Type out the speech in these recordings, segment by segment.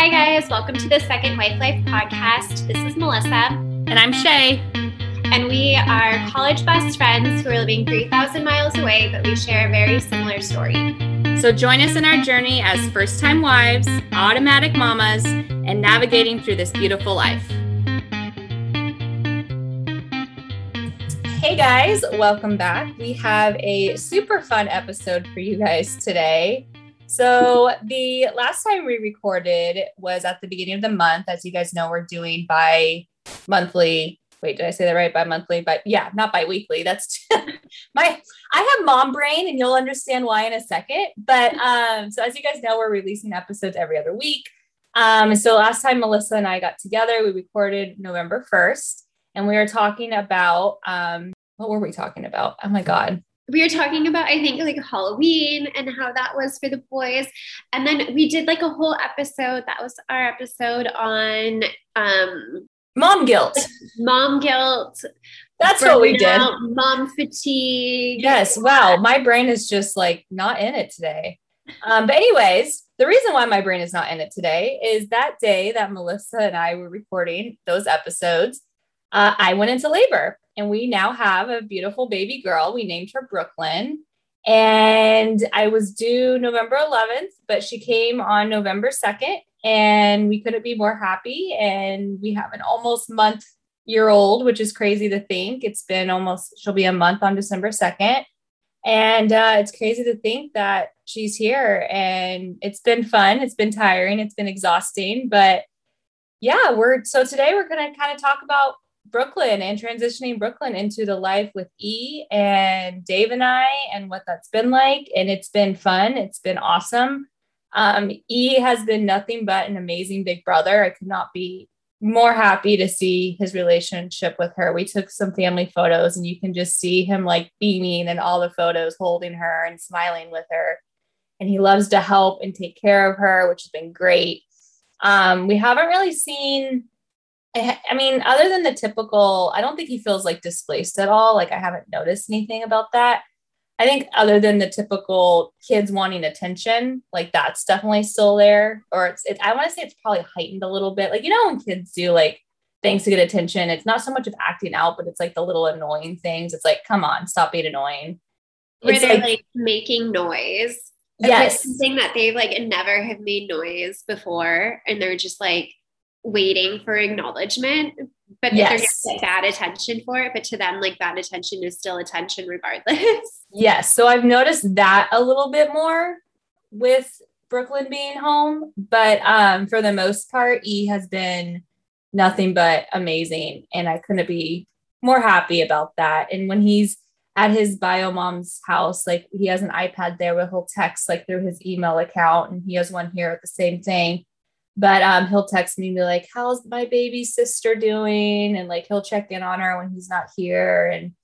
Hi guys, welcome to the Second Wife Life Podcast. This is Melissa. And I'm Shay. And we are college best friends who are living 3,000 miles away, but we share a very similar story. So join us in our journey as first-time wives, automatic mamas, and navigating through this beautiful life. Hey guys, welcome back. We have a super fun episode for you guys today. So the last time we recorded was at the beginning of the month. As you guys know, we're doing bi-monthly. Wait, did I say that right? Bi-monthly, but yeah, not bi-weekly. That's I have mom brain and you'll understand why in a second. But so as you guys know, we're releasing episodes every other week. So last time Melissa and I got together, we recorded November 1st and we were talking about, what were we talking about? Oh my God. We were talking about, I think, like Halloween and how that was for the boys. And then we did like a whole episode. That was our episode on mom guilt. Mom guilt. That's what we did. Mom fatigue. Yes. Wow. My brain is just like not in it today. But anyways, the reason why my brain is not in it today is that day that Melissa and I were recording those episodes, I went into labor. And we now have a beautiful baby girl. We named her Brooklyn. And I was due November 11th, but she came on November 2nd. And we couldn't be more happy. And we have an almost month-year-old, which is crazy to think. It's been almost, she'll be a month on December 2nd. And it's crazy to think that she's here. And it's been fun. It's been tiring. It's been exhausting. But yeah, so today we're going to kind of talk about Brooklyn and transitioning Brooklyn into the life with E and Dave and I, and what that's been like. And it's been fun. It's been awesome. E has been nothing but an amazing big brother. I could not be more happy to see his relationship with her. We took some family photos and you can just see him like beaming in all the photos, holding her and smiling with her. And he loves to help and take care of her, which has been great. We haven't really seen, I mean, other than the typical, I don't think he feels like displaced at all. Like I haven't noticed anything about that. I think other than the typical kids wanting attention, like that's definitely still there. Or I want to say it's probably heightened a little bit. Like, you know, when kids do like things to get attention, it's not so much of acting out, but it's like the little annoying things. It's like, come on, stop being annoying. Where they're like making noise. Yes. Something that they like never have made noise before. And they're just like, waiting for acknowledgement, but yes, they're getting bad attention for it. But to them, like bad attention is still attention regardless. Yes. So I've noticed that a little bit more with Brooklyn being home, but for the most part, E has been nothing but amazing. And I couldn't be more happy about that. And when he's at his bio mom's house, like he has an iPad there where he'll text like through his email account, and he has one here with the same thing. But he'll text me and be like, how's my baby sister doing? And like, he'll check in on her when he's not here. And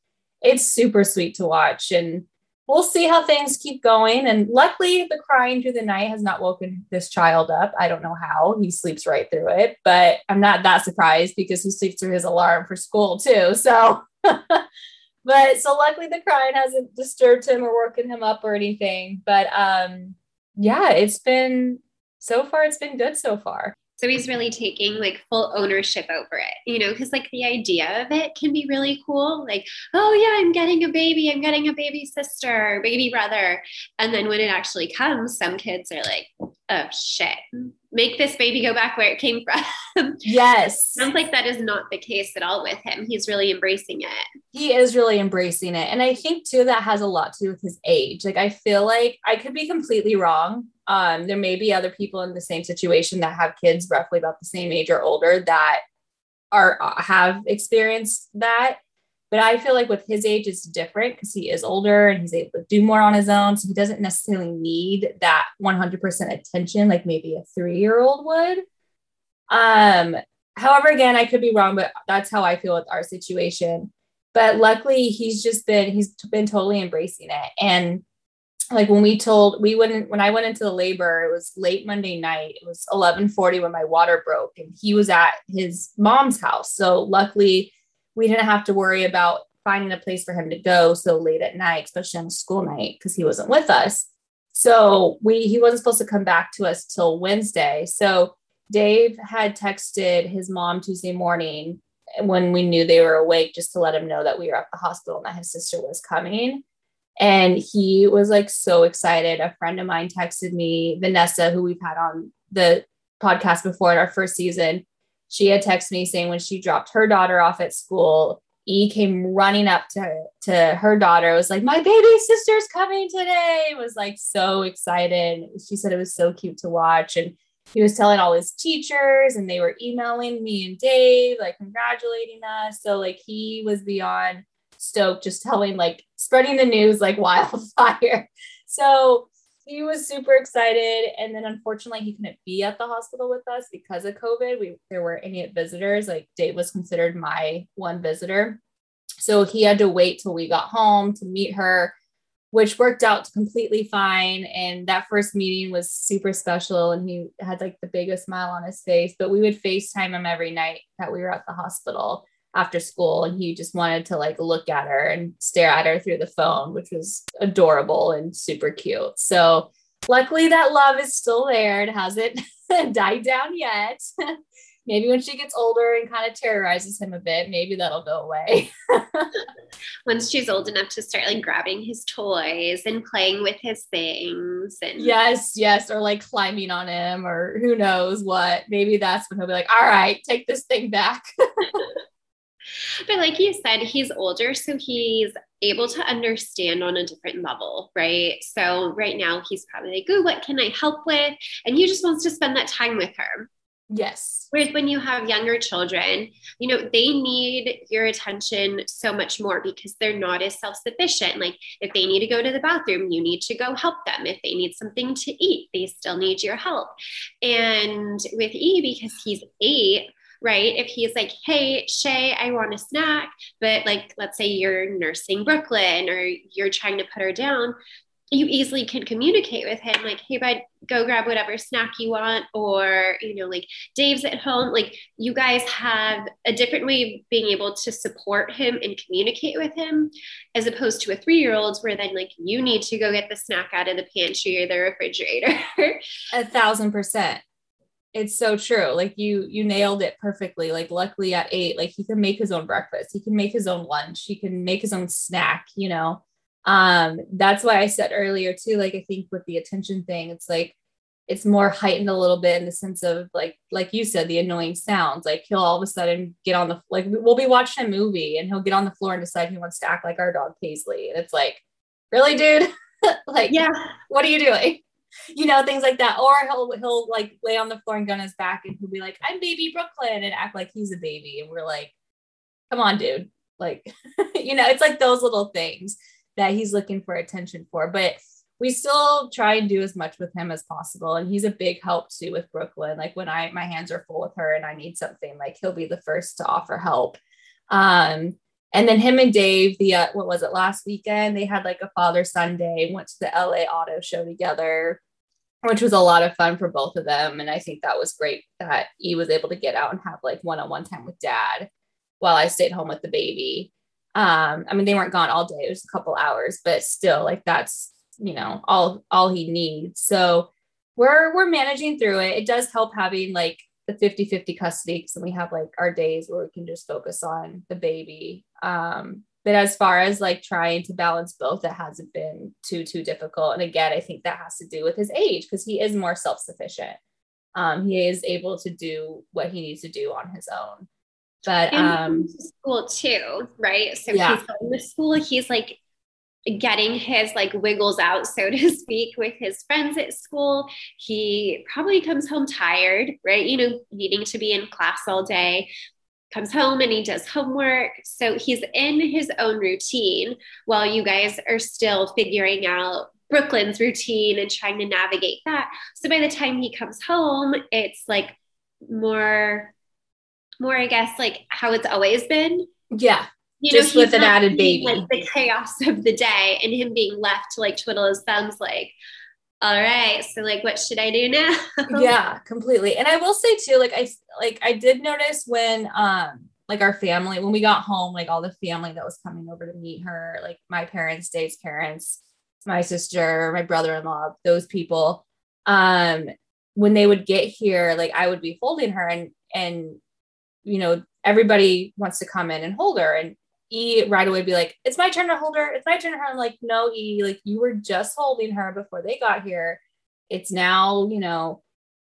it's super sweet to watch. And we'll see how things keep going. And luckily the crying through the night has not woken this child up. I don't know how he sleeps right through it, but I'm not that surprised because he sleeps through his alarm for school too. So, but so luckily the crying hasn't disturbed him or woken him up or anything. But yeah, it's been good so far. So he's really taking like full ownership over it, you know, because like the idea of it can be really cool. Like, oh yeah, I'm getting a baby. I'm getting a baby sister, baby brother. And then when it actually comes, some kids are like, oh shit, make this baby go back where it came from. Yes. Sounds like that is not the case at all with him. He's really embracing it. He is really embracing it. And I think too, that has a lot to do with his age. Like, I feel like I could be completely wrong. There may be other people in the same situation that have kids roughly about the same age or older that have experienced that. But I feel like with his age, it's different because he is older and he's able to do more on his own. So he doesn't necessarily need that 100% attention, like maybe a 3-year-old would. However, again, I could be wrong, but that's how I feel with our situation. But luckily he's been totally embracing it. And like when I went into the labor, it was late Monday night. It was 11:40 when my water broke and he was at his mom's house. So luckily we didn't have to worry about finding a place for him to go so late at night, especially on a school night, because he wasn't with us. So he wasn't supposed to come back to us till Wednesday. So Dave had texted his mom Tuesday morning when we knew they were awake, just to let him know that we were at the hospital and that his sister was coming. And he was like so excited. A friend of mine texted me, Vanessa, who we've had on the podcast before in our first season. She had texted me saying when she dropped her daughter off at school, E came running up to her daughter. It was like, my baby sister's coming today. It was like so excited. She said it was so cute to watch. And he was telling all his teachers and they were emailing me and Dave, like congratulating us. So like he was beyond stoked, just telling, like spreading the news like wildfire. So he was super excited. And then unfortunately he couldn't be at the hospital with us because of COVID. There were any visitors, like Dave was considered my one visitor. So he had to wait till we got home to meet her, which worked out completely fine. And that first meeting was super special. And he had like the biggest smile on his face, but we would FaceTime him every night that we were at the hospital after school. And he just wanted to like look at her and stare at her through the phone, which was adorable and super cute. So luckily that love is still there. It hasn't died down yet. Maybe when she gets older and kind of terrorizes him a bit, maybe that'll go away. Once she's old enough to start like grabbing his toys and playing with his things. And yes. Or like climbing on him or who knows what. Maybe that's when he'll be like, all right, take this thing back. But like you said, he's older, so he's able to understand on a different level, right? So right now he's probably like, ooh, what can I help with? And he just wants to spend that time with her. Yes. Whereas when you have younger children, you know, they need your attention so much more because they're not as self-sufficient. Like if they need to go to the bathroom, you need to go help them. If they need something to eat, they still need your help. And with E, because he's 8, right? If he's like, hey, Shay, I want a snack, but like, let's say you're nursing Brooklyn or you're trying to put her down, you easily can communicate with him. Like, hey, bud, go grab whatever snack you want. Or, you know, like Dave's at home. Like you guys have a different way of being able to support him and communicate with him as opposed to a 3-year-old where then like you need to go get the snack out of the pantry or the refrigerator. 1,000%. It's so true. Like you nailed it perfectly. Like luckily at 8, like he can make his own breakfast. He can make his own lunch. He can make his own snack, you know? That's why I said earlier too, like, I think with the attention thing, it's like, it's more heightened a little bit in the sense of like you said, the annoying sounds, like he'll all of a sudden get on the, like, we'll be watching a movie and he'll get on the floor and decide he wants to act like our dog Paisley. And it's like, really, dude? Like, yeah, what are you doing? You know, things like that. Or he'll like lay on the floor and go on his back and he'll be like, I'm baby Brooklyn, and act like he's a baby. And we're like, come on, dude. Like, you know, it's like those little things that he's looking for attention for, but we still try and do as much with him as possible. And he's a big help too with Brooklyn. Like when my hands are full with her and I need something, like he'll be the first to offer help. And then him and Dave, last weekend, they had like a father son day, went to the LA Auto Show together, which was a lot of fun for both of them. And I think that was great that E was able to get out and have like one-on-one time with dad while I stayed home with the baby. I mean, they weren't gone all day. It was a couple hours, but still like that's, you know, all he needs. So we're managing through it. It does help having like the 50-50 custody, because we have like our days where we can just focus on the baby. But as far as like trying to balance both, that hasn't been too difficult. And again, I think that has to do with his age, because he is more self-sufficient. He is able to do what he needs to do on his own. But school too, right? So yeah. He's going to school, he's like getting his like wiggles out, so to speak, with his friends at school. He probably comes home tired, right? You know, needing to be in class all day, comes home and he does homework. So he's in his own routine while you guys are still figuring out Brooklyn's routine and trying to navigate that. So by the time he comes home, it's like more, I guess, like how it's always been. Yeah. You just know, with an added baby, like the chaos of the day and him being left to like twiddle his thumbs, like, all right, so like, what should I do now? Yeah, completely. And I will say too, like, I did notice when, like our family, when we got home, like all the family that was coming over to meet her, like my parents, Dave's parents, my sister, my brother-in-law, those people, when they would get here, like I would be holding her and, you know, everybody wants to come in and hold her. And E right away would be like, it's my turn to hold her. It's my turn to hold her. I'm like, no, E, like you were just holding her before they got here. It's now, you know,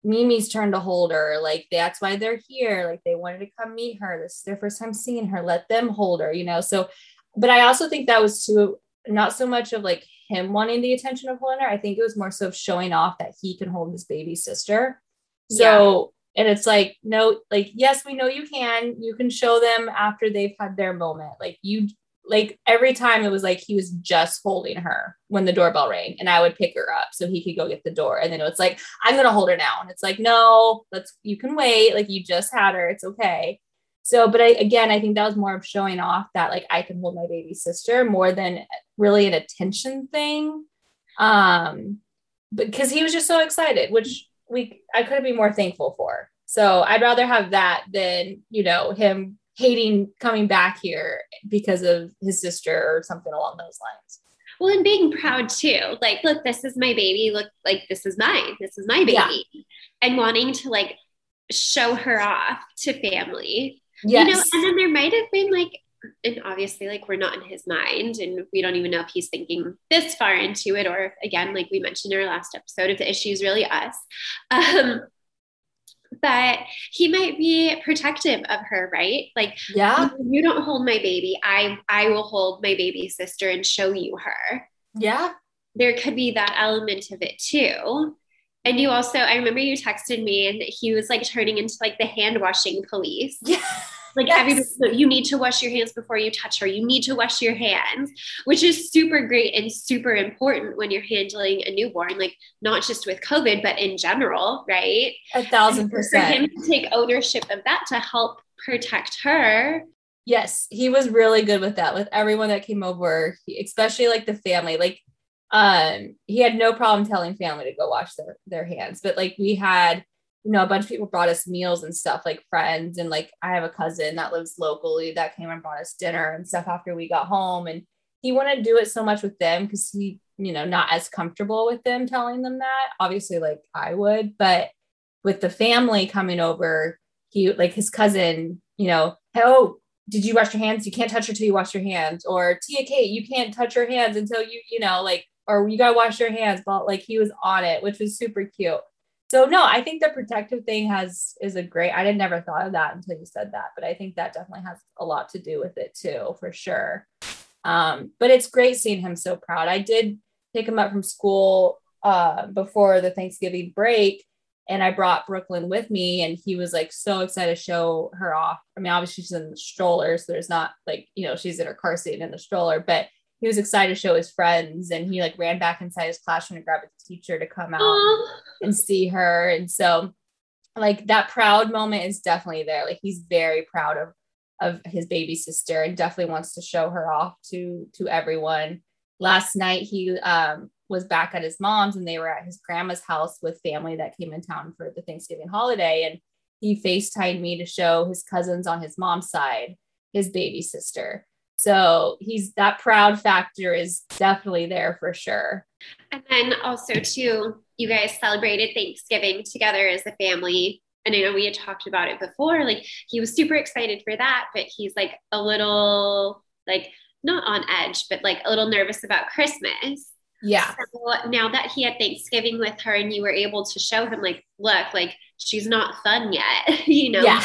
Mimi's turn to hold her. Like, that's why they're here. Like they wanted to come meet her. This is their first time seeing her. Let them hold her, you know? So, but I also think that was too, not so much of like him wanting the attention of holding her. I think it was more so of showing off that he can hold his baby sister. So, yeah. And it's like, no, like, yes, we know you can show them after they've had their moment. Like you, like every time it was like, he was just holding her when the doorbell rang and I would pick her up so he could go get the door. And then it's like, I'm going to hold her now. And it's like, no, you can wait. Like you just had her. It's okay. So, but I think that was more of showing off that like I can hold my baby sister more than really an attention thing. Because he was just so excited, which I couldn't be more thankful for. So I'd rather have that than, you know, him hating coming back here because of his sister or something along those lines. Well, and being proud too. Like, look, this is my baby. Look, like this is mine. This is my baby. Yeah. And wanting to like show her off to family. Yes. You know, and then there might have been like, and obviously like we're not in his mind and we don't even know if he's thinking this far into it, or again, like we mentioned in our last episode, if the issue is really us, but he might be protective of her, right? Like, yeah, you don't hold my baby. I will hold my baby sister and show you her. Yeah. There could be that element of it too. And you also, I remember you texted me and he was like turning into like the hand washing police. Yeah. Like everybody, you need to wash your hands before you touch her. You need to wash your hands, which is super great and super important when you're handling a newborn, like not just with COVID, but in general, right? 1,000%. For him to take ownership of that to help protect her. Yes. He was really good with that, with everyone that came over, especially like the family, like, he had no problem telling family to go wash their hands, but like we had, you know, a bunch of people brought us meals and stuff, like friends. And like, I have a cousin that lives locally that came and brought us dinner and stuff after we got home. And he wanted to do it so much with them because he, you know, not as comfortable with them telling them that, obviously, like I would, but with the family coming over, he, like his cousin, you know, oh, did you wash your hands? You can't touch her till you wash your hands. Or Tia Kate, you can't touch your hands until you know, like, or you got to wash your hands, but like he was on it, which was super cute. So no, I think the protective thing is a great, I had never thought of that until you said that, but I think that definitely has a lot to do with it too, for sure. But it's great seeing him so proud. I did pick him up from school before the Thanksgiving break and I brought Brooklyn with me and he was like so excited to show her off. I mean, obviously she's in the stroller, so there's not like, you know, she's in her car seat in the stroller, but he was excited to show his friends and he like ran back inside his classroom to grab his teacher to come out and see her. And so like that proud moment is definitely there. Like he's very proud of his baby sister and definitely wants to show her off to everyone. Last night he was back at his mom's and they were at his grandma's house with family that came in town for the Thanksgiving holiday. And he FaceTimed me to show his cousins on his mom's side, his baby sister. So he's, that proud factor is definitely there for sure. And then also too, you guys celebrated Thanksgiving together as a family. And I know we had talked about it before, like he was super excited for that, but he's like a little, like not on edge, but like a little nervous about Christmas. Yeah. So now that he had Thanksgiving with her and you were able to show him like, look, like she's not fun yet, you know? Yeah.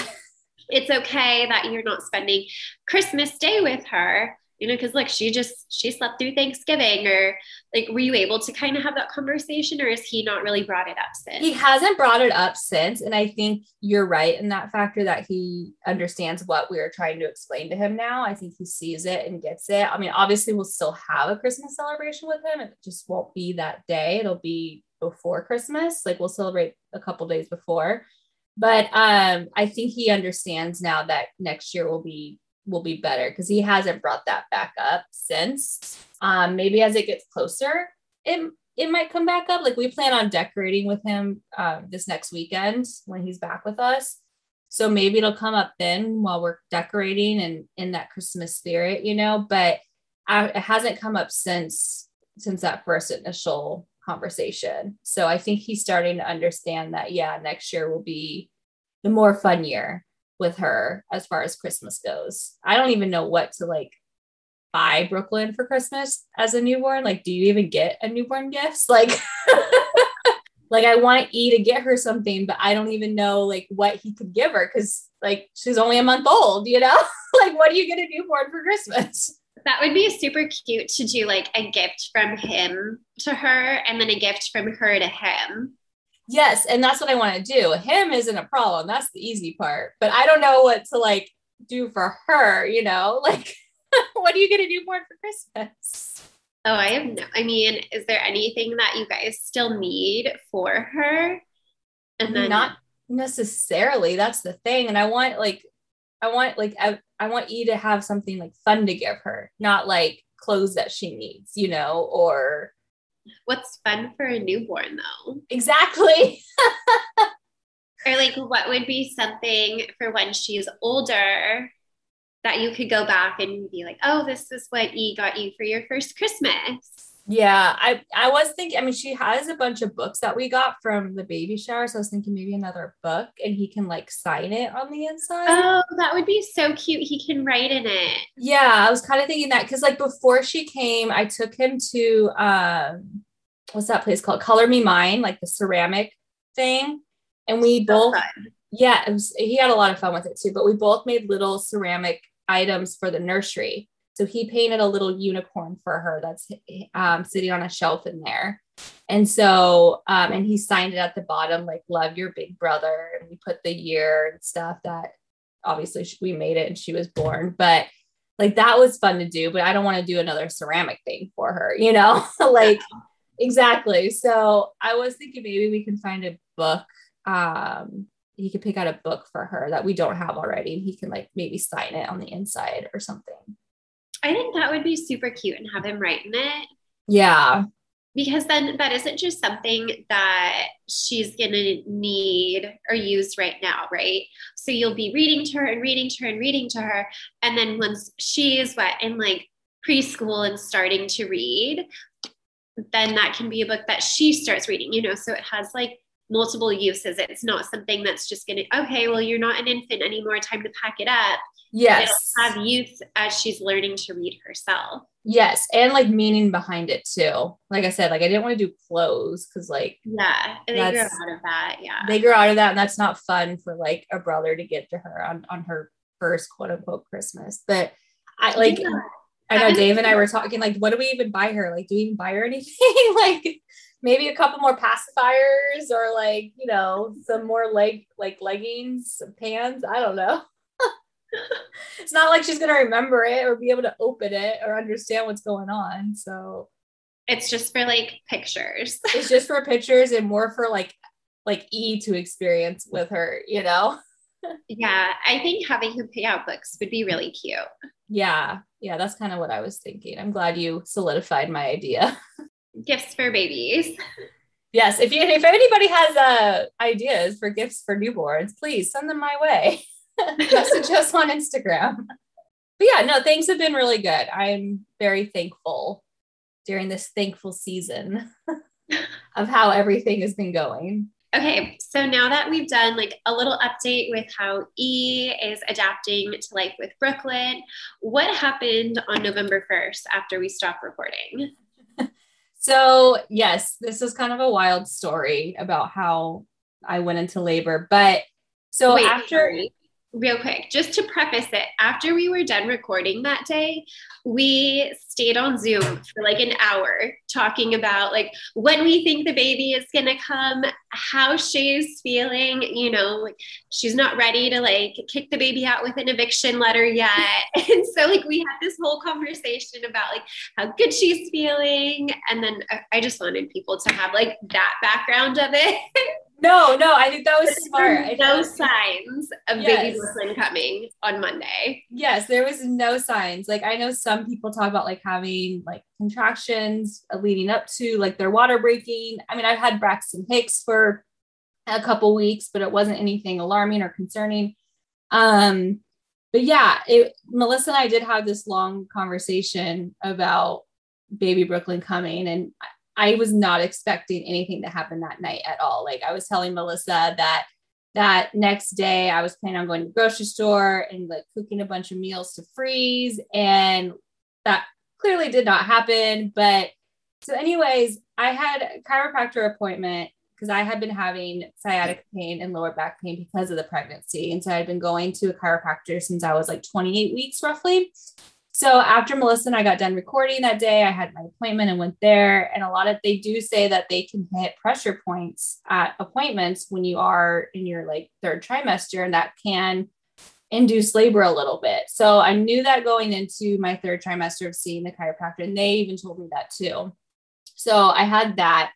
It's okay that you're not spending Christmas Day with her, you know, because look, she slept through Thanksgiving. Or like, were you able to kind of have that conversation, or has he not really brought it up since? He hasn't brought it up since. And I think you're right in that factor that he understands what we are trying to explain to him now. I think he sees it and gets it. I mean, obviously we'll still have a Christmas celebration with him. It just won't be that day. It'll be before Christmas. Like we'll celebrate a couple days before. But I think he understands now that next year will be better because he hasn't brought that back up since. Maybe as it gets closer, it might come back up. Like we plan on decorating with him this next weekend when he's back with us. So maybe it'll come up then while we're decorating and in that Christmas spirit, you know, but it hasn't come up since that first initial conversation. So I think he's starting to understand that, yeah, next year will be the more fun year with her as far as Christmas goes. I don't even know what to like buy Brooklyn for Christmas as a newborn. Like, do you even get a newborn gifts? Like, like I want E to get her something, but I don't even know like what he could give her. 'Cause like, she's only a month old, you know, like what do you get a newborn for Christmas? That would be super cute to do like a gift from him to her and then a gift from her to him. Yes. And that's what I want to do. Him isn't a problem. That's the easy part, but I don't know what to like do for her, you know, like what are you going to do more for Christmas? Oh, I mean, is there anything that you guys still need for her? And then not necessarily, that's the thing. And I want E to have something like fun to give her, not like clothes that she needs, you know, or what's fun for a newborn though. Exactly. Or like, what would be something for when she's older that you could go back and be like, oh, this is what E got you for your first Christmas. Yeah. I was thinking, I mean, she has a bunch of books that we got from the baby shower. So I was thinking maybe another book and he can like sign it on the inside. Oh, that would be so cute. He can write in it. Yeah. I was kind of thinking that. 'Cause like before she came, I took him to, what's that place called? Color Me Mine, like the ceramic thing. And we both, yeah, he had a lot of fun with it too, but we both made little ceramic items for the nursery. So he painted a little unicorn for her that's sitting on a shelf in there. And so, and he signed it at the bottom, like, love your big brother. And we put the year and stuff that obviously we made it and she was born, but like, that was fun to do, but I don't want to do another ceramic thing for her, you know, like exactly. So I was thinking maybe we can find a book. He could pick out a book for her that we don't have already. He can like maybe sign it on the inside or something. I think that would be super cute and have him write in it. Yeah. Because then that isn't just something that she's going to need or use right now, right? So you'll be reading to her and reading to her and reading to her. And then once she is what in like preschool and starting to read, then that can be a book that she starts reading, you know, so it has like multiple uses. It's not something that's just going to, okay, well, you're not an infant anymore. Time to pack it up. Yes. It'll have use as she's learning to read herself. Yes. And like meaning behind it too. Like I said, like I didn't want to do clothes because like, yeah, they grow out of that. Yeah. They grow out of that. And that's not fun for like a brother to get to her on her first quote unquote Christmas. But I like, yeah. I know Dave and I were talking, like, what do we even buy her? Like, do we even buy her anything? Like maybe a couple more pacifiers or like, you know, some more leggings, some pants. I don't know. It's not like she's going to remember it or be able to open it or understand what's going on. So it's just for like pictures. It's just for pictures and more for like E to experience with her, you know? Yeah. I think having him pick out books would be really cute. Yeah. Yeah. That's kind of what I was thinking. I'm glad you solidified my idea. Gifts for babies. Yes. If anybody has ideas for gifts for newborns, please send them my way. Message us on Instagram. But yeah, no, things have been really good. I'm very thankful during this thankful season of how everything has been going. Okay, so now that we've done like a little update with how E is adapting to life with Brooklyn, what happened on November 1st after we stopped recording? So yes, this is kind of a wild story about how I went into labor, but so real quick, just to preface it, after we were done recording that day, we stayed on Zoom for like an hour talking about like when we think the baby is going to come, how Shay's feeling, you know, like she's not ready to like kick the baby out with an eviction letter yet. And so like we had this whole conversation about like how good she's feeling. And then I just wanted people to have like that background of it. No, I think that was smart. No signs of baby Brooklyn coming on Monday. Yes, there was no signs. Like I know some people talk about like having like contractions leading up to like their water breaking. I mean, I've had Braxton Hicks for a couple weeks, but it wasn't anything alarming or concerning. But yeah, Melissa and I did have this long conversation about baby Brooklyn coming, and I was not expecting anything to happen that night at all. Like I was telling Melissa that next day I was planning on going to the grocery store and like cooking a bunch of meals to freeze. And that clearly did not happen. But so anyways, I had a chiropractor appointment because I had been having sciatic pain and lower back pain because of the pregnancy. And so I'd been going to a chiropractor since I was like 28 weeks roughly. So after Melissa and I got done recording that day, I had my appointment and went there. And they do say that they can hit pressure points at appointments when you are in your like third trimester, and that can induce labor a little bit. So I knew that going into my third trimester of seeing the chiropractor, and they even told me that too. So I had that.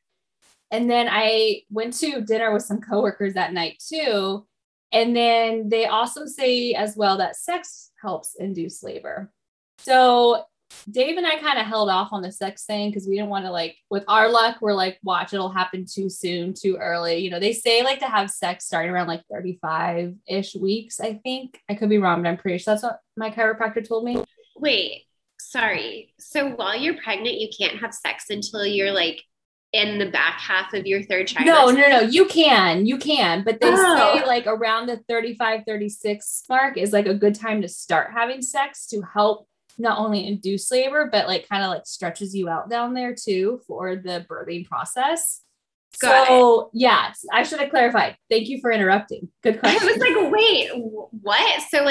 And then I went to dinner with some coworkers that night too. And then they also say as well that sex helps induce labor. So Dave and I kind of held off on the sex thing because we didn't want to with our luck, we're like, watch, it'll happen too soon, too early. You know, they say to have sex starting around 35-ish weeks, I think. I could be wrong, but I'm pretty sure that's what my chiropractor told me. Wait, sorry. So while you're pregnant, you can't have sex until you're in the back half of your third trimester? No. You can. But they say around the 35, 36 mark is a good time to start having sex to help not only induce labor, but stretches you out down there too for the birthing process. Yes, I should have clarified. Thank you for interrupting. Good question. I was wait, what? So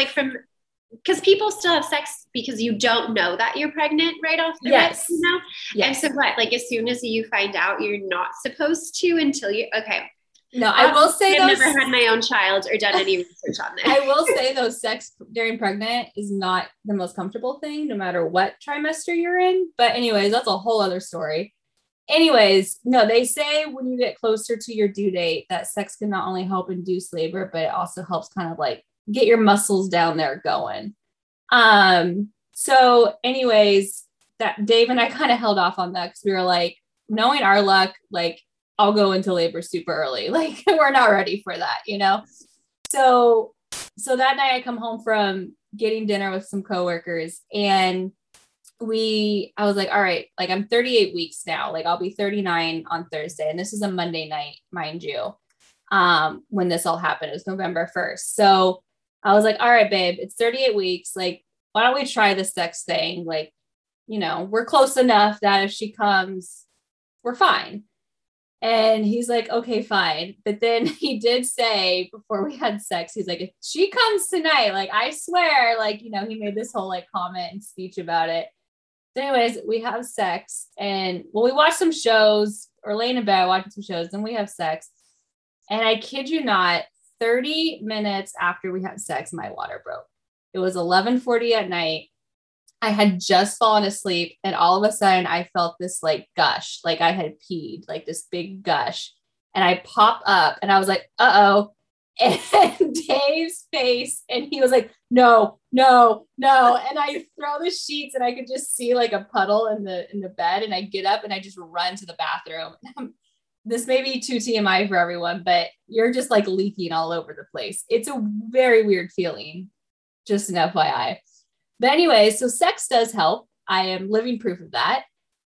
because people still have sex because you don't know that you're pregnant right off the bat, you know? Yes. And so what, as soon as you find out, you're not supposed to until you, okay. No, I will say I've never had my own child or done any research on this. I will say though, sex during pregnant is not the most comfortable thing, no matter what trimester you're in. But anyways, that's a whole other story. Anyways, no, they say when you get closer to your due date, that sex can not only help induce labor, but it also helps get your muscles down there going. So anyways, that Dave and I kind of held off on that because we were knowing our luck, I'll go into labor super early. We're not ready for that, you know? So that night I come home from getting dinner with some coworkers and I was all right, I'm 38 weeks now. I'll be 39 on Thursday. And this is a Monday night, mind you. When this all happened, it was November 1st. So I was all right, babe, it's 38 weeks. Why don't we try the sex thing? We're close enough that if she comes, we're fine. And he's okay, fine. But then he did say before we had sex, he's if she comes tonight, I swear, he made this whole comment and speech about it. So anyways, we have sex and we watch some shows or laying in bed, watching some shows, then we have sex. And I kid you not, 30 minutes after we had sex, my water broke. It was 11:40 at night. I had just fallen asleep and all of a sudden I felt this gush, I had peed, this big gush, and I pop up and I was uh-oh. And Dave's face, and he was no. And I throw the sheets and I could just see a puddle in the bed, and I get up and I just run to the bathroom. This may be too TMI for everyone, but you're just leaking all over the place. It's a very weird feeling, just an FYI. But anyway, so sex does help. I am living proof of that.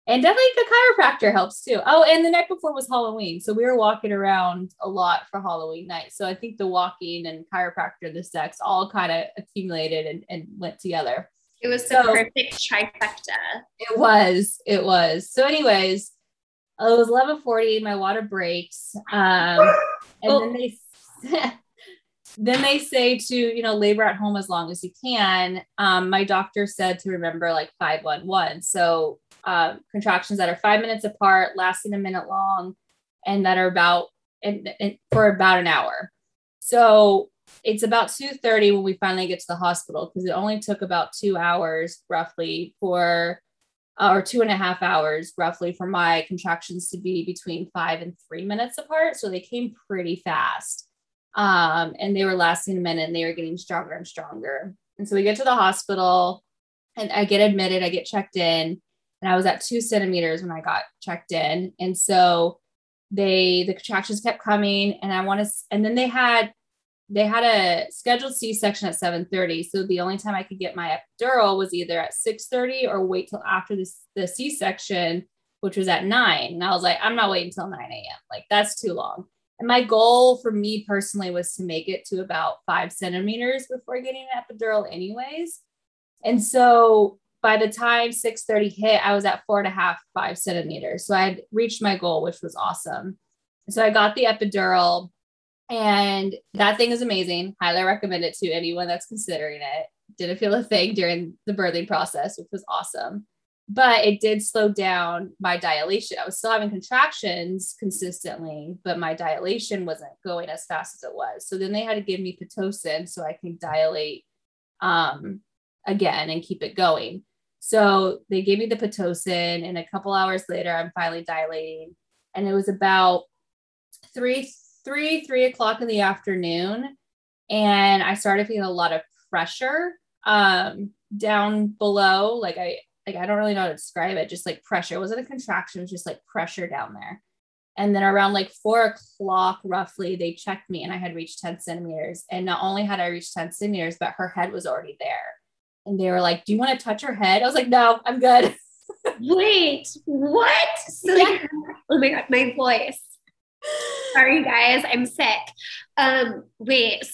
And definitely the chiropractor helps too. Oh, and the night before was Halloween. So we were walking around a lot for Halloween night. So I think the walking and chiropractor, the sex all kind of accumulated and went together. It was the perfect trifecta. It was. So anyways, it was 11:40. My water breaks. Then they say to, labor at home as long as you can. My doctor said to remember 5-1-1. So contractions that are 5 minutes apart, lasting a minute long, and that are for about an hour. So it's about 2:30 when we finally get to the hospital, because it only took about 2 hours roughly or 2.5 hours roughly for my contractions to be between 5 and 3 minutes apart. So they came pretty fast. And they were lasting a minute and they were getting stronger and stronger. And so we get to the hospital and I get admitted, I get checked in, and I was at 2 centimeters when I got checked in. And so the contractions kept coming, and then they had a scheduled C-section at 7:30. So the only time I could get my epidural was either at 6:30 or wait till after the C-section, which was at 9. And I was like, I'm not waiting until 9 a.m. Like, that's too long. And my goal for me personally was to make it to about 5 centimeters before getting an epidural anyways. And so by the time 6:30 hit, I was at 4.5, 5 centimeters. So I had reached my goal, which was awesome. So I got the epidural, and that thing is amazing. Highly recommend it to anyone that's considering it. Didn't feel a thing during the birthing process, which was awesome. But it did slow down my dilation. I was still having contractions consistently, but my dilation wasn't going as fast as it was. So then they had to give me Pitocin so I can dilate again and keep it going. So they gave me the Pitocin, and a couple hours later, I'm finally dilating. And it was about 3 o'clock in the afternoon. And I started feeling a lot of pressure down below. I don't really know how to describe it. Just like pressure. It wasn't a contraction. It was just like pressure down there. And then around 4 o'clock, roughly, they checked me and I had reached 10 centimeters. And not only had I reached 10 centimeters, but her head was already there. And they were like, do you want to touch her head? I was like, no, I'm good. Wait, what? So yeah. Oh my God, my voice. Sorry guys, I'm sick.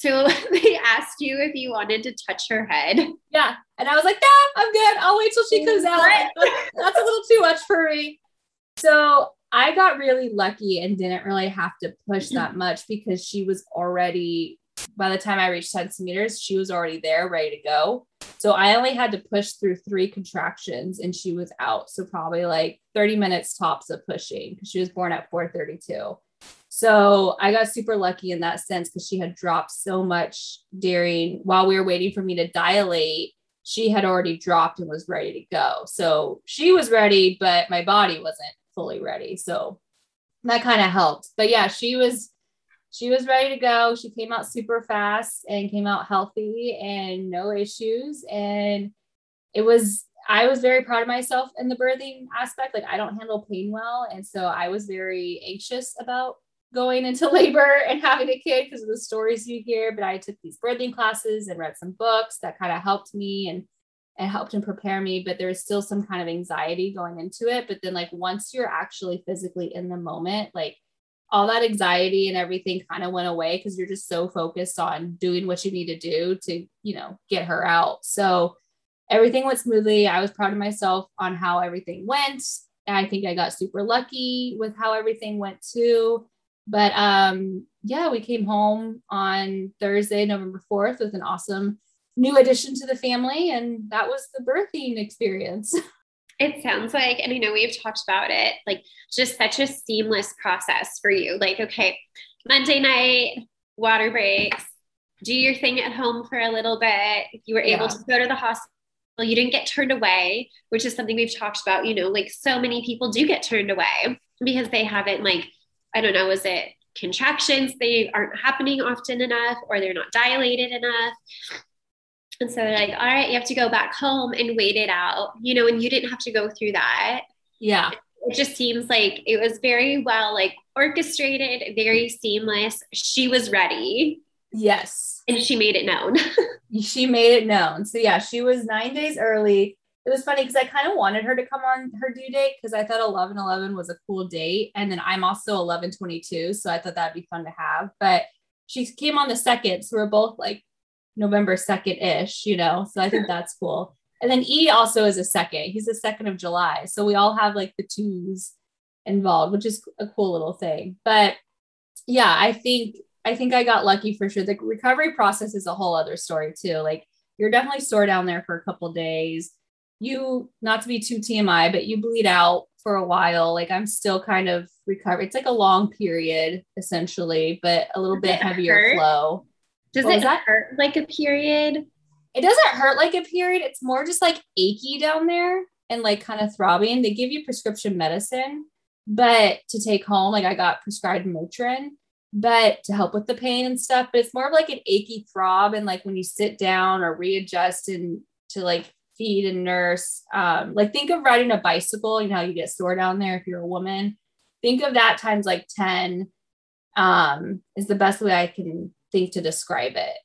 So they asked you if you wanted to touch her head. Yeah. And I was like, no, I'm good. I'll wait till she comes out. That's a little too much for me. So I got really lucky and didn't really have to push that much because she was already, by the time I reached 10 centimeters, she was already there, ready to go. So I only had to push through 3 contractions and she was out. So probably 30 minutes tops of pushing, because she was born at 4:32. So I got super lucky in that sense, because she had dropped so much while we were waiting for me to dilate. She had already dropped and was ready to go. So she was ready, but my body wasn't fully ready. So that kind of helped. But yeah, she was ready to go. She came out super fast and came out healthy and no issues. And I was very proud of myself in the birthing aspect. I don't handle pain well. And so I was very anxious about going into labor and having a kid because of the stories you hear, but I took these birthing classes and read some books that kind of helped me and helped and prepare me. But there was still some kind of anxiety going into it. But then once you're actually physically in the moment, all that anxiety and everything kind of went away because you're just so focused on doing what you need to do to, get her out. So everything went smoothly. I was proud of myself on how everything went. And I think I got super lucky with how everything went too. But we came home on Thursday, November 4th with an awesome new addition to the family. And that was the birthing experience. It sounds like, and I know we've talked about it, just such a seamless process for you. Okay, Monday night, water breaks, do your thing at home for a little bit. If you were able to go to the hospital, you didn't get turned away, which is something we've talked about, so many people do get turned away because they haven't, I don't know, was it contractions? They aren't happening often enough, or they're not dilated enough. And so they're like, all right, you have to go back home and wait it out, and you didn't have to go through that. Yeah. It just seems like it was very well, orchestrated, very seamless. She was ready. Yes. And she made it known. She made it known. So yeah, she was 9 days early. It was funny because I kind of wanted her to come on her due date because I thought 11/11 was a cool date. And then I'm also 11/22. So I thought that'd be fun to have, but she came on the 2nd. So we're both November 2nd ish, so I think that's cool. And then E also is a 2nd. He's the 2nd of July. So we all have the 2s involved, which is a cool little thing. But yeah, I think I got lucky for sure. The recovery process is a whole other story too. You're definitely sore down there for a couple of days. You, not to be too TMI, but you bleed out for a while. I'm still kind of recovered. It's a long period essentially, but a little bit heavier flow. Does it hurt like a period? It doesn't hurt like a period. It's more just achy down there and kind of throbbing. They give you prescription medicine, but to take home, I got prescribed Motrin, but to help with the pain and stuff, but it's more of an achy throb. And when you sit down or readjust and to feed and nurse, think of riding a bicycle, how you get sore down there. If you're a woman, think of that times 10, is the best way I can think to describe it.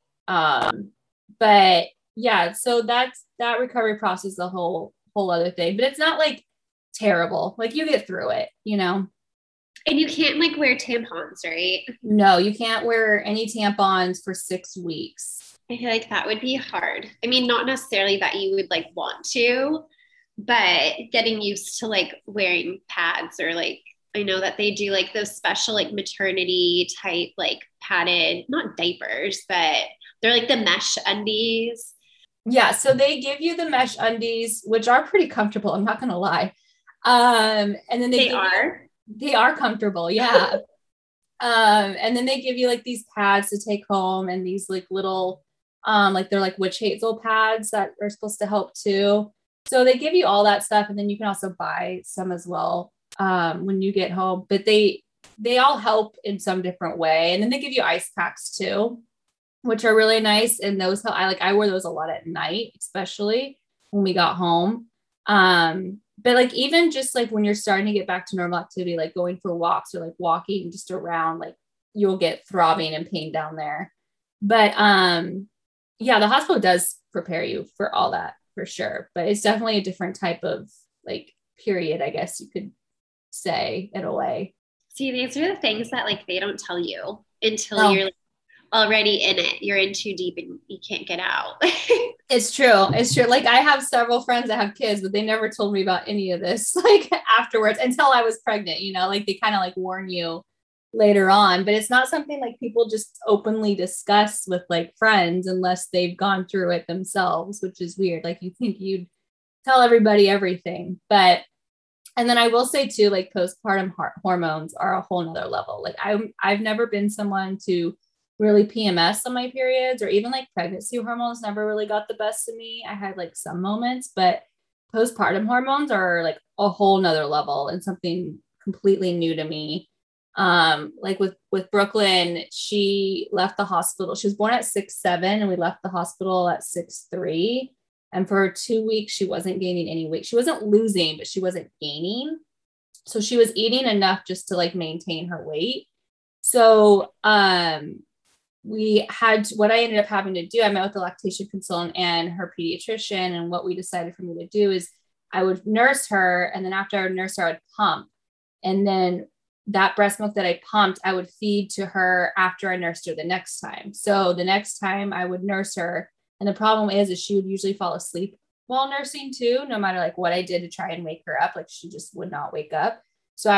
But yeah, so that recovery process is a whole other thing, but it's not terrible. Like you get through it, you know? And you can't like wear tampons, right? No, you can't wear any tampons for 6 weeks. I feel like that would be hard. I mean, not necessarily that you would like want to, but getting used to like wearing pads or like, I know that they do like those special, like maternity type, like padded, not diapers, but they're like the mesh undies. Yeah. So they give you the mesh undies, which are pretty comfortable. I'm not going to lie. And then they are comfortable. Yeah. And then they give you like these pads to take home and these like little, like they're like witch hazel pads that are supposed to help too. So they give you all that stuff. And then you can also buy some as well when you get home, but they all help in some different way. And then they give you ice packs too, which are really nice. And those, I wore those a lot at night, especially when we got home. But like, even just like when you're starting to get back to normal activity, like going for walks or like walking just around, like you'll get throbbing and pain down there. But, yeah, the hospital does prepare you for all that for sure. But it's definitely a different type of like period, I guess you could say in a way. See, these are the things that like, they don't tell you until you're like, already in it. You're in too deep and you can't get out. It's true. Like I have several friends that have kids, but they never told me about any of this, like afterwards until I was pregnant, you know, like they kind of like warn you later on, but it's not something like people just openly discuss with like friends unless they've gone through it themselves, which is weird. Like you think you'd tell everybody everything, but, and then I will say too, like postpartum hormones are a whole nother level. Like I've never been someone to really PMS on my periods or even like pregnancy hormones never really got the best of me. I had like some moments, but postpartum hormones are like a whole nother level and something completely new to me. Like with Brooklyn, she left the hospital. She was born at 6'7" and we left the hospital at 6'3". And for 2 weeks, she wasn't gaining any weight. She wasn't losing, but she wasn't gaining. So she was eating enough just to like maintain her weight. So, what I ended up having to do, I met with a lactation consultant and her pediatrician. And what we decided for me to do is I would nurse her. And then after I would nurse her, I would pump. And then that breast milk that I pumped, I would feed to her after I nursed her the next time. So the next time I would nurse her. And the problem is she would usually fall asleep while nursing too, no matter like what I did to try and wake her up. Like she just would not wake up. So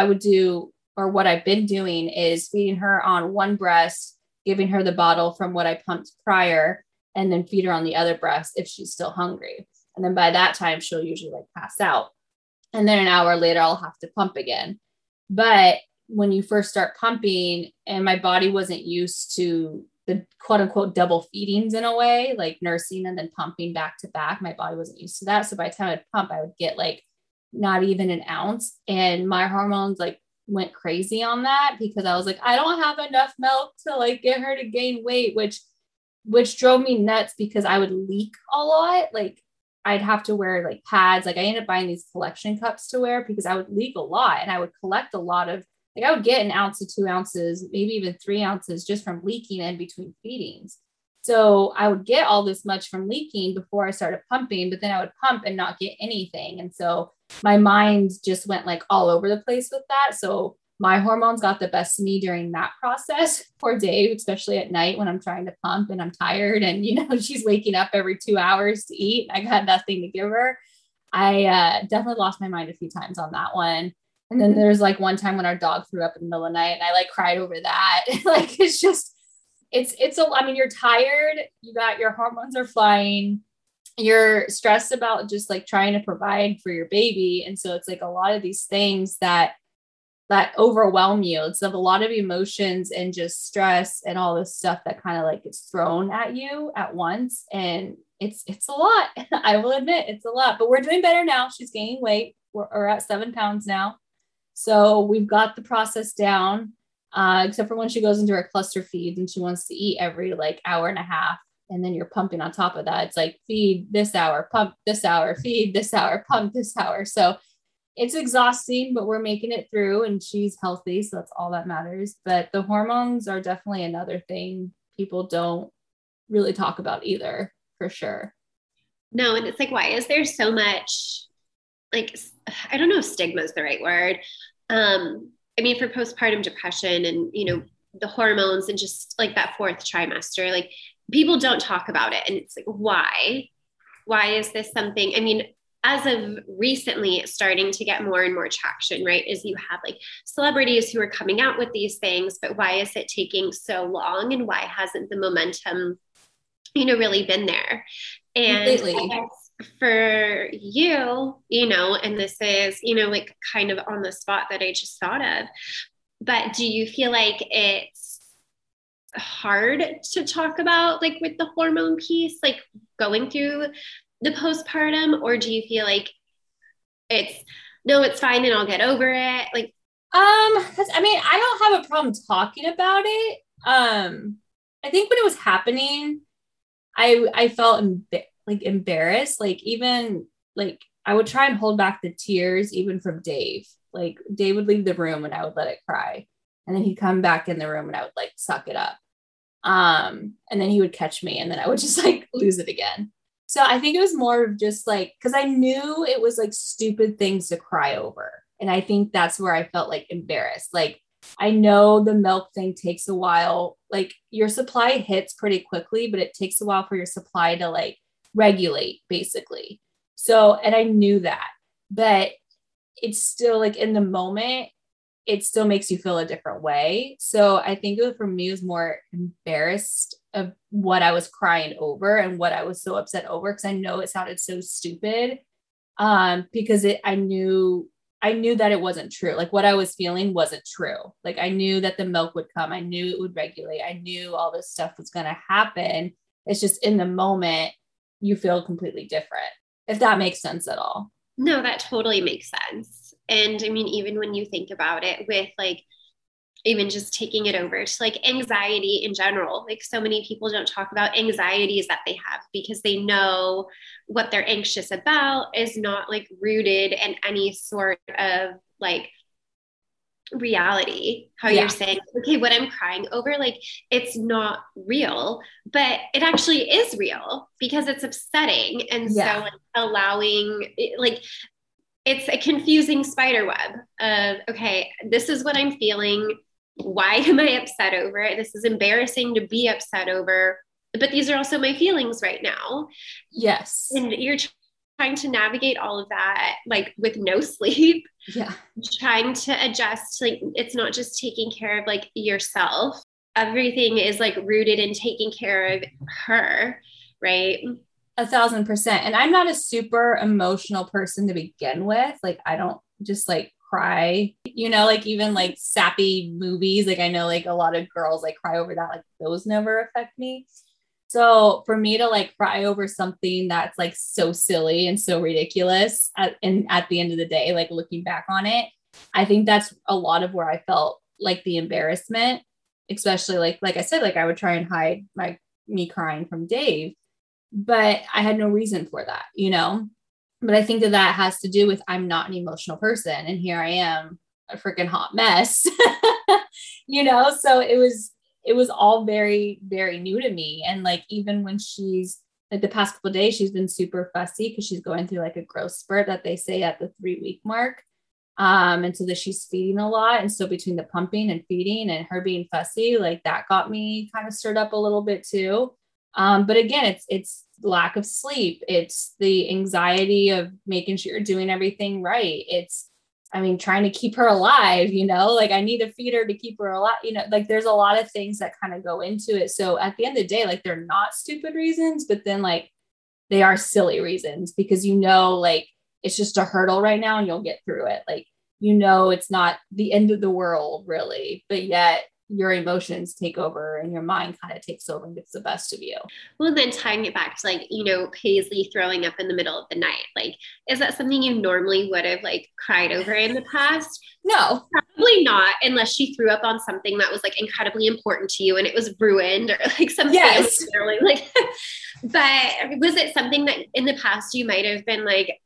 what I've been doing is feeding her on one breast, giving her the bottle from what I pumped prior, and then feed her on the other breast if she's still hungry. And then by that time, she'll usually like pass out. And then an hour later, I'll have to pump again. But when you first start pumping, and my body wasn't used to the quote unquote double feedings in a way, like nursing and then pumping back to back, my body wasn't used to that. So by the time I'd pump, I would get like not even an ounce. And my hormones like went crazy on that because I was like, I don't have enough milk to like get her to gain weight, which drove me nuts because I would leak a lot. Like I'd have to wear like pads. Like I ended up buying these collection cups to wear because I would leak a lot and I would collect a lot of, like I would get an ounce to 2 ounces, maybe even 3 ounces just from leaking in between feedings. So I would get all this much from leaking before I started pumping, but then I would pump and not get anything. And so my mind just went like all over the place with that. So my hormones got the best of me during that process. Poor Dave, especially at night when I'm trying to pump and I'm tired and, you know, she's waking up every 2 hours to eat. I got nothing to give her. I definitely lost my mind a few times on that one. And then there's like one time when our dog threw up in the middle of the night and I like cried over that. Like, it's just, you're tired, you got your hormones are flying, you're stressed about just like trying to provide for your baby. And so it's like a lot of these things that overwhelm you. It's a lot of emotions and just stress and all this stuff that kind of like is thrown at you at once. And it's a lot. I will admit it's a lot, but we're doing better now. She's gaining weight. We're at 7 pounds now. So we've got the process down. Except for when she goes into her cluster feeds and she wants to eat every like hour and a half. And then you're pumping on top of that. It's like feed this hour, pump this hour, feed this hour, pump this hour. So it's exhausting, but we're making it through and she's healthy. So that's all that matters. But the hormones are definitely another thing people don't really talk about either, for sure. No. And it's like, why is there so much like, I don't know if stigma is the right word. I mean, for postpartum depression and, you know, the hormones and just like that fourth trimester, like people don't talk about it. And it's like, why is this something? I mean, as of recently, it's starting to get more and more traction, right? Is you have like celebrities who are coming out with these things, but why is it taking so long and why hasn't the momentum, you know, really been there? And I guess for you, you know, and this is, you know, like kind of on the spot that I just thought of, but do you feel like it's hard to talk about, like with the hormone piece, like going through the postpartum, or do you feel like it's, no, it's fine and I'll get over it? Like, I mean, I don't have a problem talking about it. I think when it was happening, I felt embarrassed. Like even like I would try and hold back the tears, even from Dave. Like Dave would leave the room and I would let it cry. And then he'd come back in the room and I would like suck it up. And then he would catch me and then I would just like lose it again. So I think it was more of just like, cause I knew it was like stupid things to cry over. And I think that's where I felt like embarrassed. Like I know the milk thing takes a while, like your supply hits pretty quickly, but it takes a while for your supply to like regulate basically. So, and I knew that, but it's still like in the moment, it still makes you feel a different way. So I think it was, for me, it was more embarrassed of what I was crying over and what I was so upset over. Cause I know it sounded so stupid. Because I knew that it wasn't true. Like what I was feeling wasn't true. Like I knew that the milk would come. I knew it would regulate. I knew all this stuff was going to happen. It's just in the moment you feel completely different. If that makes sense at all. No, that totally makes sense. And I mean, even when you think about it with like, even just taking it over to like anxiety in general, like so many people don't talk about anxieties that they have because they know what they're anxious about is not like rooted in any sort of like reality, how you're saying, okay, what I'm crying over, like it's not real, but it actually is real because it's upsetting. And so like, allowing like, it's a confusing spider web of, okay, this is what I'm feeling. Why am I upset over it? This is embarrassing to be upset over, but these are also my feelings right now. Yes. And you're trying to navigate all of that, like with no sleep, trying to adjust. Like it's not just taking care of like yourself. Everything is like rooted in taking care of her. Right. 1,000%. And I'm not a super emotional person to begin with. Like, I don't just like cry, you know, like even like sappy movies. Like I know like a lot of girls like cry over that, like those never affect me. So for me to like cry over something that's like so silly and so ridiculous at the end of the day, like looking back on it, I think that's a lot of where I felt like the embarrassment, especially like I said, like I would try and hide me crying from Dave. But I had no reason for that, you know, but I think that has to do with, I'm not an emotional person. And here I am, a freaking hot mess, you know? So it was all very, very new to me. And like, even when she's like the past couple of days, she's been super fussy because she's going through like a growth spurt that they say at the 3-week mark. And so that she's feeding a lot. And so between the pumping and feeding and her being fussy, like that got me kind of stirred up a little bit too. But again, it's lack of sleep. It's the anxiety of making sure you're doing everything right. It's, I mean, trying to keep her alive, you know, like I need to feed her to keep her alive, you know, like there's a lot of things that kind of go into it. So at the end of the day, like they're not stupid reasons, but then like they are silly reasons because, you know, like it's just a hurdle right now and you'll get through it. Like, you know, it's not the end of the world really, but yet your emotions take over and your mind kind of takes over and gets the best of you. Well, then tying it back to like, you know, Paisley throwing up in the middle of the night, like, is that something you normally would have like cried over in the past? No, probably not. Unless she threw up on something that was like incredibly important to you and it was ruined or like something. Yes. Really, like, but was it something that in the past you might've been like,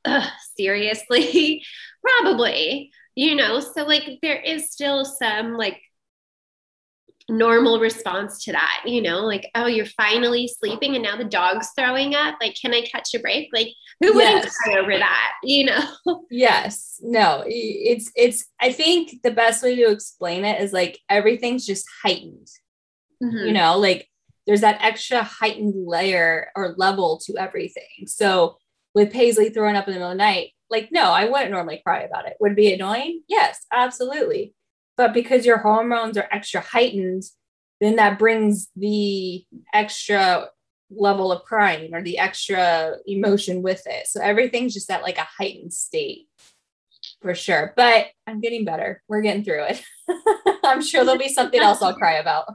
seriously, probably, you know? So like there is still some like normal response to that, you know, like, oh, you're finally sleeping and now the dog's throwing up. Like, can I catch a break? Like, who wouldn't cry over that, you know? Yes. No, it's, I think the best way to explain it is like, everything's just heightened, you know, like there's that extra heightened layer or level to everything. So with Paisley throwing up in the middle of the night, like, no, I wouldn't normally cry about it. Would it be annoying? Yes, absolutely. But because your hormones are extra heightened, then that brings the extra level of crying or the extra emotion with it. So everything's just at like a heightened state for sure. But I'm getting better. We're getting through it. I'm sure there'll be something else I'll cry about.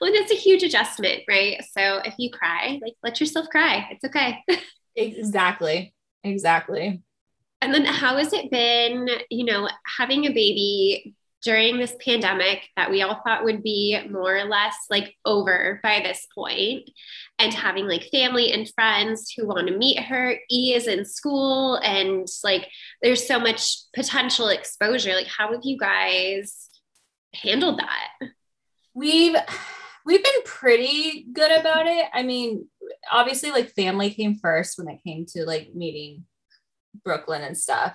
Well, that's a huge adjustment, right? So if you cry, like, let yourself cry. It's okay. Exactly. Exactly. And then how has it been, you know, having a baby during this pandemic that we all thought would be more or less like over by this point, and having like family and friends who want to meet her? E is in school and like there's so much potential exposure. Like, how have you guys handled that? We've been pretty good about it. I mean, obviously like family came first when it came to like meeting Brooklyn and stuff.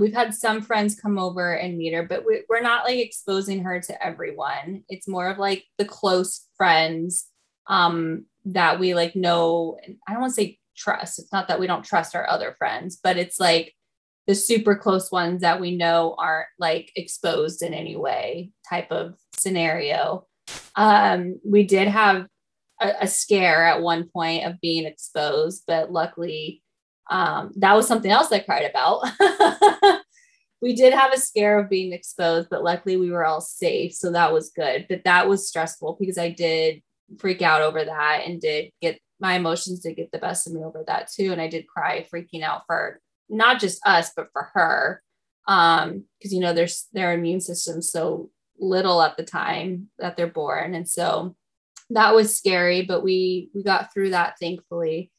We've had some friends come over and meet her, but we're not like exposing her to everyone. It's more of like the close friends that we like know. I don't want to say trust. It's not that we don't trust our other friends, but it's like the super close ones that we know aren't like exposed in any way type of scenario. We did have a scare at one point of being exposed, but luckily that was something else I cried about. We did have a scare of being exposed, but luckily we were all safe. So that was good, but that was stressful because I did freak out over that and did get my emotions to get the best of me over that too. And I did cry freaking out for not just us, but for her. Cause you know, their immune system's so little at the time that they're born. And so that was scary, but we got through that thankfully.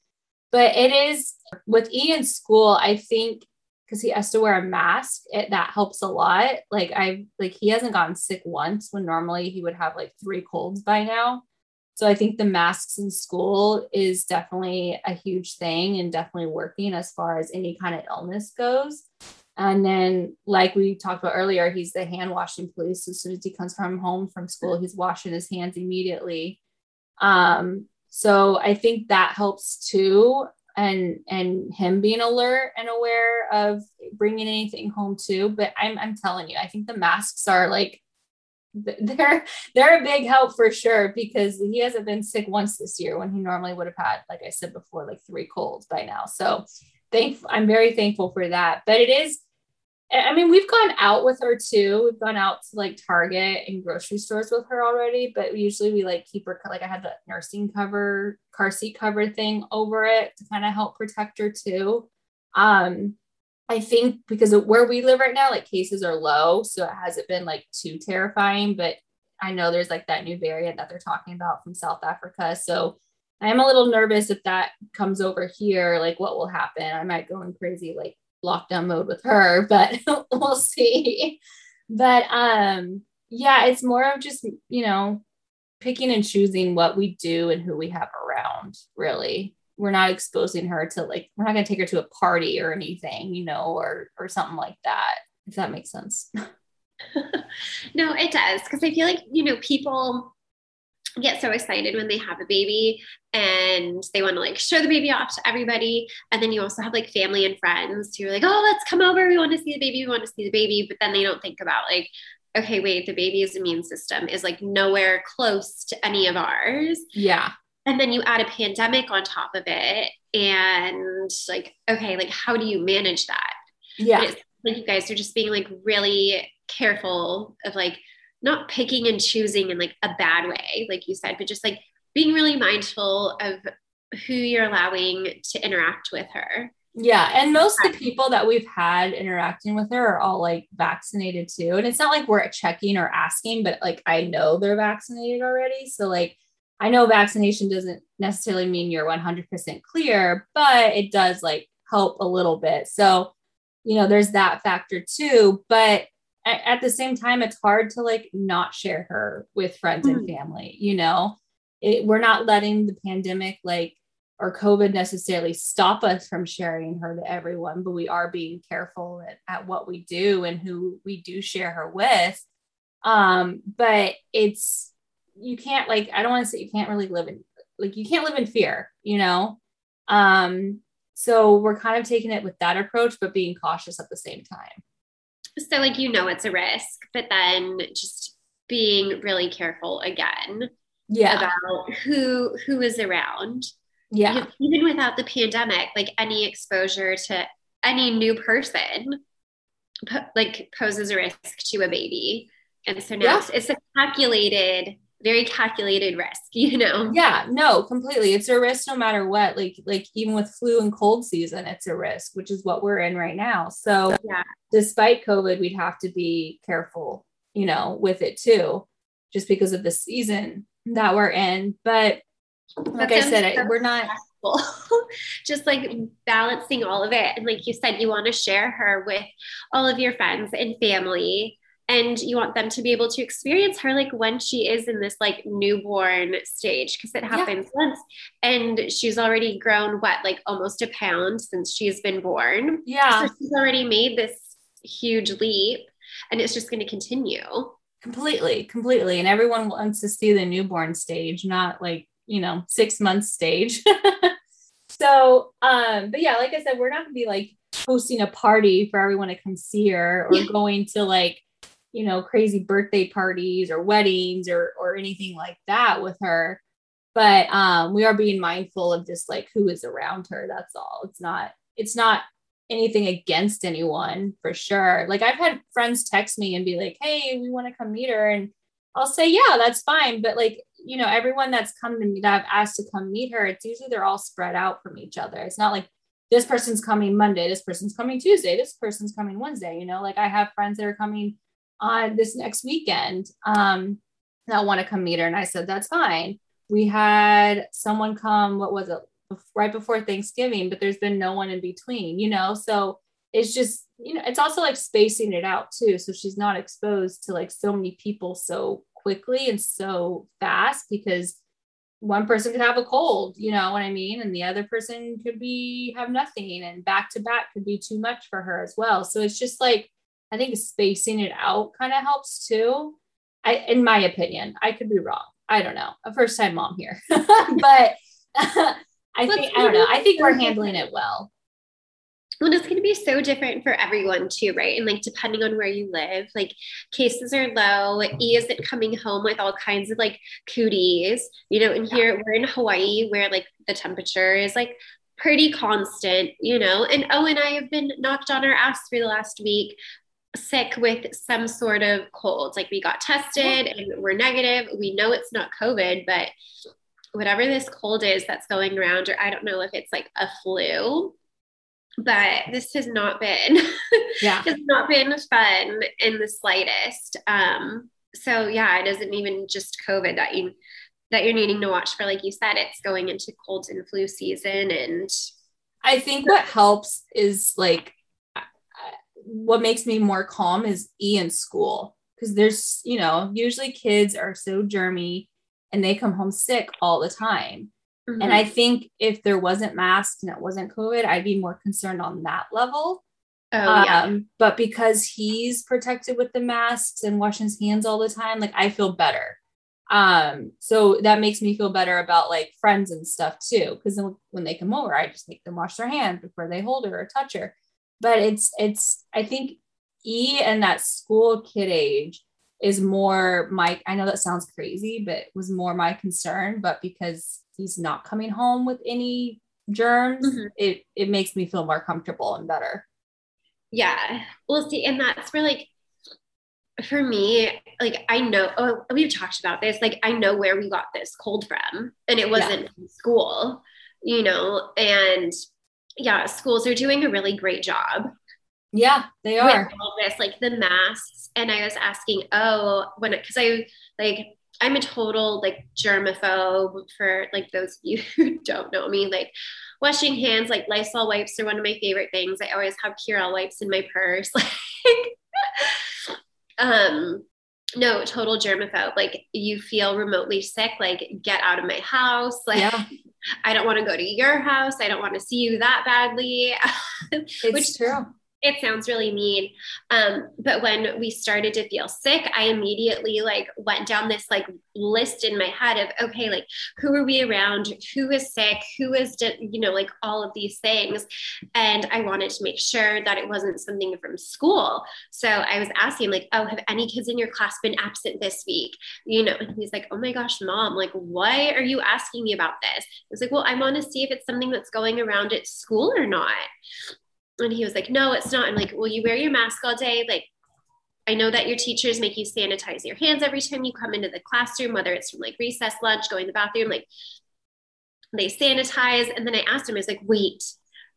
But it is with E in school, I think, because he has to wear a mask, that helps a lot. Like he hasn't gotten sick once when normally he would have like 3 colds by now. So I think the masks in school is definitely a huge thing and definitely working as far as any kind of illness goes. And then like we talked about earlier, he's the hand washing police. As soon as he comes from home from school, he's washing his hands immediately. So I think that helps too. And him being alert and aware of bringing anything home too. But I'm telling you, I think the masks are like, they're a big help for sure, because he hasn't been sick once this year when he normally would have had, like I said before, like 3 colds by now. So I'm very thankful for that, but it is, I mean, we've gone out with her too. We've gone out to like Target and grocery stores with her already, but usually we like keep her, like I had the car seat cover thing over it to kind of help protect her too. I think because of where we live right now, like cases are low. So it hasn't been like too terrifying, but I know there's like that new variant that they're talking about from South Africa. So I am a little nervous if that comes over here, like what will happen? I might go in crazy, like lockdown mode with her, but we'll see. But yeah, it's more of just, you know, picking and choosing what we do and who we have around, really. We're not exposing her to like, we're not going to take her to a party or anything, you know, or something like that, if that makes sense. No, it does. Cause I feel like, you know, people get so excited when they have a baby and they want to like show the baby off to everybody. And then you also have like family and friends who are like, oh, let's come over. We want to see the baby. We want to see the baby. But then they don't think about like, okay, wait, the baby's immune system is like nowhere close to any of ours. Yeah. And then you add a pandemic on top of it and like, okay, like how do you manage that? Yeah. It's like you guys are just being like really careful of like not picking and choosing in like a bad way, like you said, but just like being really mindful of who you're allowing to interact with her. Yeah. And most of the people that we've had interacting with her are all like vaccinated too. And it's not like we're checking or asking, but like, I know they're vaccinated already. So like, I know vaccination doesn't necessarily mean you're 100% clear, but it does like help a little bit. So, you know, there's that factor too, but at the same time, it's hard to like not share her with friends and family, you know, we're not letting the pandemic like, or COVID necessarily stop us from sharing her to everyone, but we are being careful at what we do and who we do share her with. But it's, you can't like, I don't want to say you can't really live in, like, you can't live in fear, you know? So we're kind of taking it with that approach, but being cautious at the same time. So like, you know, it's a risk, but then just being really careful again about who is around. Yeah. Because even without the pandemic, like any exposure to any new person, like poses a risk to a baby. And so now it's a calculated, very calculated risk, you know? Yeah, no, completely. It's a risk no matter what, like even with flu and cold season, it's a risk, which is what we're in right now. So despite COVID, we'd have to be careful, you know, with it too, just because of the season that we're in. But like I said, we're not just like balancing all of it. And like you said, you want to share her with all of your friends and family, and you want them to be able to experience her, like when she is in this like newborn stage, because it happens once and she's already grown like almost a pound since she's been born. Yeah. So she's already made this huge leap and it's just going to continue. Completely. And everyone wants to see the newborn stage, not like, you know, 6 months stage. So, but yeah, like I said, we're not gonna be like hosting a party for everyone to come see her or going to like, you know, crazy birthday parties or weddings or anything like that with her. But, we are being mindful of just like who is around her. That's all. It's not anything against anyone for sure. Like I've had friends text me and be like, hey, we want to come meet her. And I'll say, yeah, that's fine. But like, you know, everyone that's come to me that I've asked to come meet her, it's usually they're all spread out from each other. It's not like this person's coming Monday, this person's coming Tuesday, this person's coming Wednesday, you know, like I have friends that are coming on this next weekend that want to come meet her. And I said, that's fine. We had someone come, what was it? Right before Thanksgiving, but there's been no one in between, you know? So it's just, you know, it's also like spacing it out too. So she's not exposed to like so many people so quickly and so fast, because one person could have a cold, you know what I mean? And the other person could have nothing, and back to back could be too much for her as well. So it's just like, I think spacing it out kind of helps too. In my opinion, I could be wrong. I don't know. A first time mom here, but I think we're handling it well. Well, it's going to be so different for everyone too, right? And like, depending on where you live, like cases are low. E isn't coming home with all kinds of like cooties, you know, and here we're in Hawaii where like the temperature is like pretty constant, you know, and O and I have been knocked on our ass for the last week, sick with some sort of cold. Like we got tested and we're negative. We know it's not COVID, but whatever this cold is that's going around, or I don't know if it's like a flu, but this has not been, it's not been fun in the slightest. So yeah, it isn't even just COVID that you're needing to watch for. Like you said, it's going into cold and flu season. And I think what helps is like, what makes me more calm is E in school. Cause there's, you know, usually kids are so germy and they come home sick all the time. Mm-hmm. And I think if there wasn't masks and it wasn't COVID, I'd be more concerned on that level. But because he's protected with the masks and washing his hands all the time, like I feel better. So that makes me feel better about like friends and stuff too. Cause then when they come over, I just make them wash their hands before they hold her or touch her. But it's, I think E and that school kid age is more my, I know that sounds crazy, but it was more my concern, but because he's not coming home with any germs, it makes me feel more comfortable and better. Yeah. Well, see, and that's where like, for me, like I know, we've talked about this. Like I know where we got this cold from, and it wasn't from school, you know? And yeah, schools are doing a really great job. Yeah, they are. With all this, like the masks. And I was asking, because I'm a total like germaphobe, for like those of you who don't know me, like washing hands, like Lysol wipes are one of my favorite things. I always have Curel wipes in my purse. Like No, total germaphobe. Like, you feel remotely sick, like, get out of my house. Like, yeah. I don't want to go to your house. I don't want to see you that badly. It's which, true. It sounds really mean. But when we started to feel sick, I immediately like went down this like list in my head of, okay, like, who are we around? Who is sick? Who is, you know, like all of these things. And I wanted to make sure that it wasn't something from school. So I was asking like, oh, have any kids in your class been absent this week? You know, and he's like, oh my gosh, Mom, like, why are you asking me about this? I was like, well, I want to see if it's something that's going around at school or not. And he was like, no, it's not. I'm like, will you wear your mask all day? Like, I know that your teachers make you sanitize your hands every time you come into the classroom, whether it's from like recess, lunch, going to the bathroom, like they sanitize. And then I asked him, I was like, wait,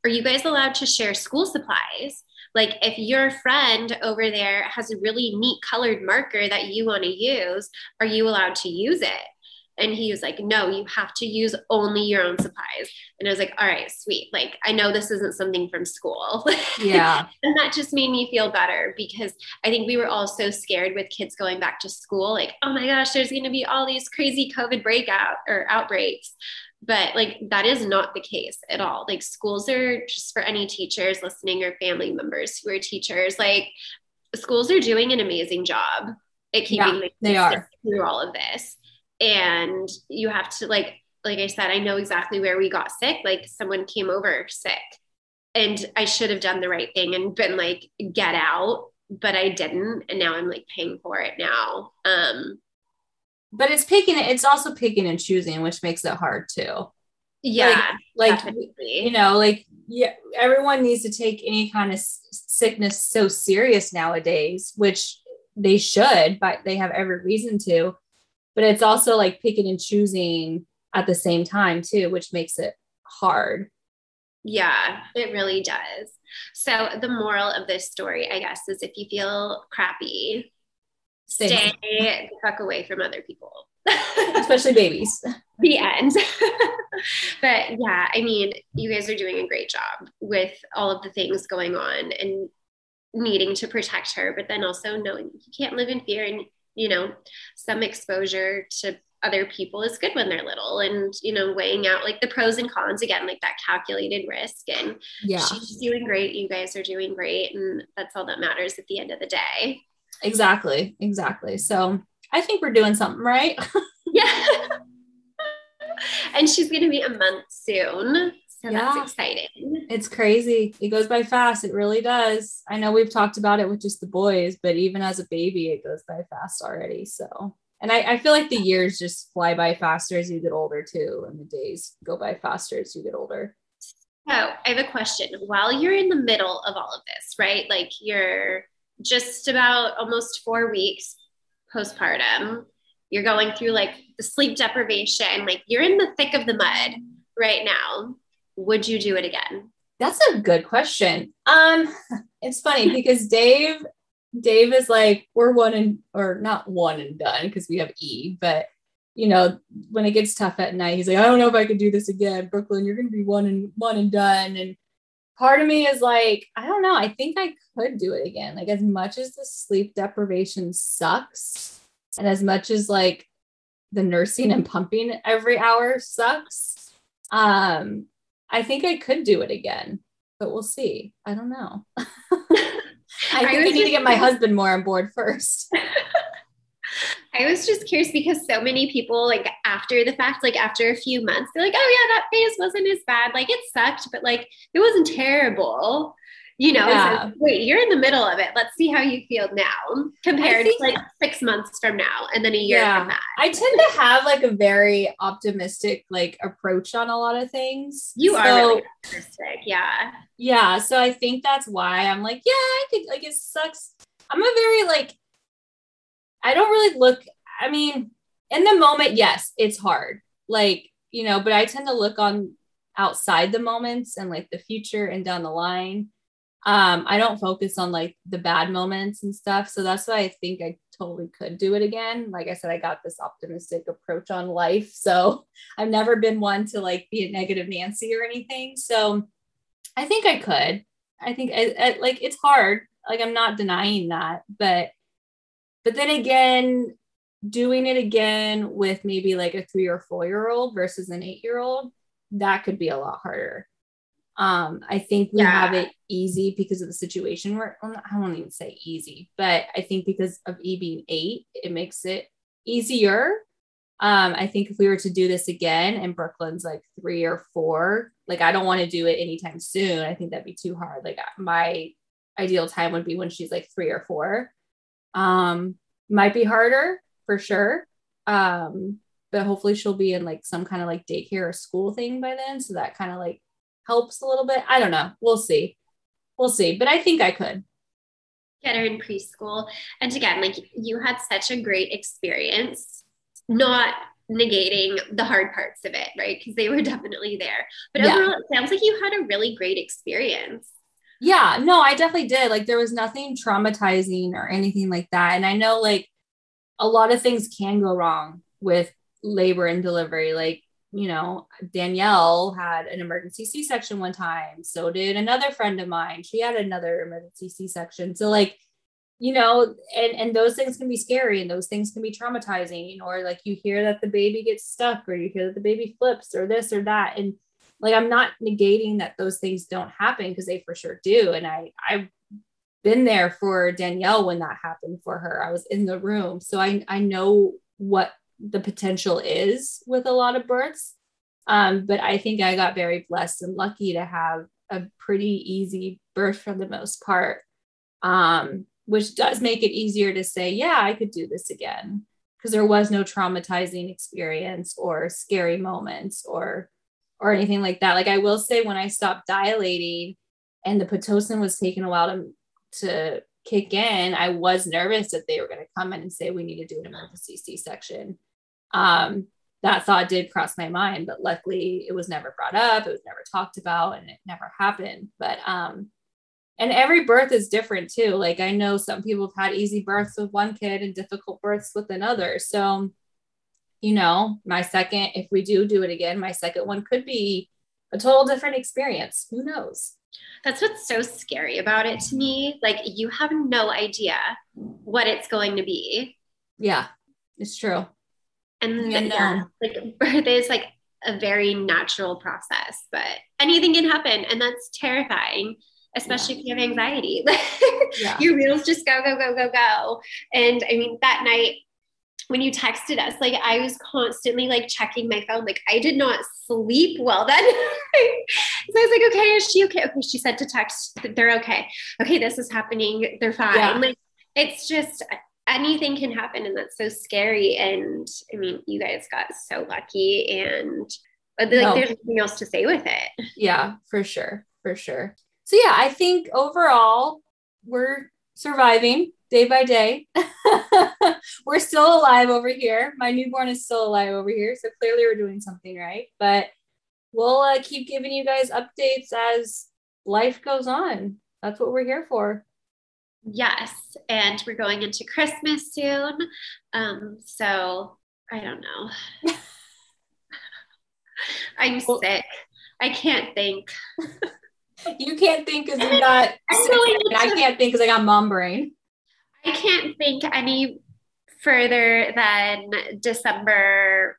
are you guys allowed to share school supplies? Like, if your friend over there has a really neat colored marker that you want to use, are you allowed to use it? And he was like, no, you have to use only your own supplies. And I was like, all right, sweet. Like, I know this isn't something from school. Yeah. And that just made me feel better, because I think we were all so scared with kids going back to school. Like, oh my gosh, there's going to be all these crazy COVID outbreaks. But like, that is not the case at all. Like, schools are, just for any teachers listening or family members who are teachers, like, schools are doing an amazing job at keeping kids through all of this. And you have to, like I said, I know exactly where we got sick. Like, someone came over sick and I should have done the right thing and been like, get out, but I didn't. And now I'm like paying for it now. But it's also picking and choosing, which makes it hard too. Yeah. Like you know, like, yeah, everyone needs to take any kind of sickness so serious nowadays, which they should, but they have every reason to. But it's also like picking and choosing at the same time too, which makes it hard. Yeah, it really does. So the moral of this story, I guess, is if you feel crappy, stay the fuck away from other people. Especially babies. The end. But yeah, I mean, you guys are doing a great job with all of the things going on and needing to protect her, but then also knowing you can't live in fear, and you know, some exposure to other people is good when they're little, and, you know, weighing out like the pros and cons again, like that calculated risk. And yeah, she's doing great. You guys are doing great. And that's all that matters at the end of the day. Exactly. Exactly. So I think we're doing something right. Yeah. And she's going to be a month soon. So that's exciting. It's crazy. It goes by fast. It really does. I know we've talked about it with just the boys, but even as a baby, it goes by fast already. So, and I feel like the years just fly by faster as you get older too. And the days go by faster as you get older. So I have a question. While you're in the middle of all of this, right? Like, you're just about almost 4 weeks postpartum. You're going through like the sleep deprivation, like you're in the thick of the mud right now. Would you do it again? That's a good question. It's funny because Dave is like, we're not one and done, because we have E, but you know, when it gets tough at night, he's like, I don't know if I could do this again, Brooklyn, you're going to be one and done. And part of me is like, I don't know. I think I could do it again. Like, as much as the sleep deprivation sucks, and as much as like the nursing and pumping every hour sucks, I think I could do it again, but we'll see. I don't know. I need to get my husband more on board first. I was just curious because so many people, like after the fact, like after a few months, they're like, oh yeah, that phase wasn't as bad. Like, it sucked, but like, it wasn't terrible. You know, Like, wait, you're in the middle of it. Let's see how you feel now compared to like 6 months from now and then a year from that. I tend to have like a very optimistic like approach on a lot of things. You are really optimistic. Yeah. Yeah. So I think that's why I'm like, yeah, I could, like, it sucks. I'm a very like, I don't really look, I mean, in the moment, yes, it's hard. Like, you know, but I tend to look on outside the moments and like the future and down the line. I don't focus on like the bad moments and stuff. So that's why I think I totally could do it again. Like I said, I got this optimistic approach on life. So I've never been one to like be a negative Nancy or anything. So I think I could. I think I like, it's hard. Like, I'm not denying that, but But then again, doing it again with maybe like a 3 or 4 year old versus an 8-year-old, that could be a lot harder. I think we have it easy because of the situation where, well, I won't even say easy, but I think because of E being 8, it makes it easier. I think if we were to do this again and Brooklyn's like 3 or 4, like, I don't want to do it anytime soon. I think that'd be too hard. Like, my ideal time would be when she's like 3 or 4, might be harder for sure. But hopefully she'll be in like some kind of like daycare or school thing by then. So that kind of like helps a little bit. I don't know. We'll see, but I think I could get her in preschool. And again, like, you had such a great experience, not negating the hard parts of it, right? Because they were definitely there, but overall, it sounds like you had a really great experience. Yeah, no, I definitely did. Like, there was nothing traumatizing or anything like that. And I know like a lot of things can go wrong with labor and delivery. Like, you know, Danielle had an emergency C-section one time. So did another friend of mine. She had another emergency C-section. So like, you know, and those things can be scary and those things can be traumatizing, or like you hear that the baby gets stuck, or you hear that the baby flips, or this or that. And like, I'm not negating that those things don't happen, because they for sure do. And I've been there for Danielle when that happened for her. I was in the room. So I know what the potential is with a lot of births. But I think I got very blessed and lucky to have a pretty easy birth for the most part, which does make it easier to say, yeah, I could do this again, because there was no traumatizing experience or scary moments or anything like that. Like, I will say, when I stopped dilating and the Pitocin was taking a while to kick in, I was nervous that they were going to come in and say, we need to do an emergency C-section. That thought did cross my mind, but luckily it was never brought up. It was never talked about, and it never happened. But, and every birth is different too. Like, I know some people have had easy births with one kid and difficult births with another. So, you know, my second, if we do it again, my second one could be a total different experience. Who knows? That's what's so scary about it to me. Like, you have no idea what it's going to be. Yeah, it's true. And then, like, birth is like a very natural process, but anything can happen. And that's terrifying, especially if you have anxiety. Your reels just go. And I mean, that night, when you texted us, like, I was constantly like checking my phone. Like, I did not sleep well then. So I was like, okay, is she okay? Okay, she said to text, they're okay. Okay, this is happening. They're fine. Yeah. Like, it's just, anything can happen. And that's so scary. And I mean, you guys got so lucky, and like, there's nothing else to say with it. Yeah, for sure. So yeah, I think overall we're surviving day by day. We're still alive over here. My newborn is still alive over here. So clearly we're doing something right, but we'll keep giving you guys updates as life goes on. That's what we're here for. Yes. And we're going into Christmas soon. So I don't know. I'm sick. I can't think. You can't think because you're not sick. I can't think because I got mom brain. I can't think any further than December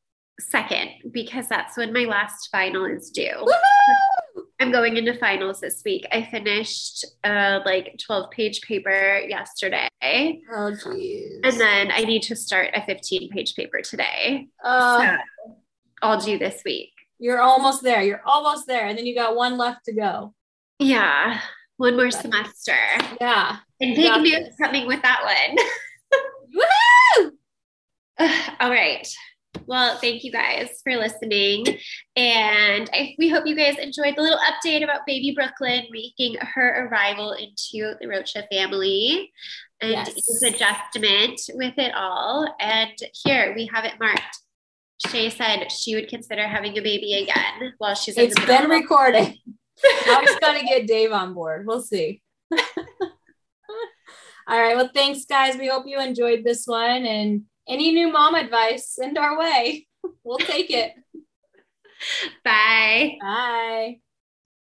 2nd, because that's when my last final is due. Woo-hoo! I'm going into finals this week. I finished like 12-page paper yesterday. Oh, geez. And then I need to start a 15-page paper today. So I'll do this week. You're almost there. And then you got one left to go. Yeah. One more semester. Yeah. And big news coming with that one. Woohoo! All right. Well, thank you guys for listening. And we hope you guys enjoyed the little update about baby Brooklyn making her arrival into the Rocha family and his adjustment with it all. And here we have it marked. Shay said she would consider having a baby again while she's in the middle. It's been recorded. I was going to get Dave on board. We'll see. All right. Well, thanks guys. We hope you enjoyed this one, and any new mom advice, send our way. We'll take it. Bye. Bye.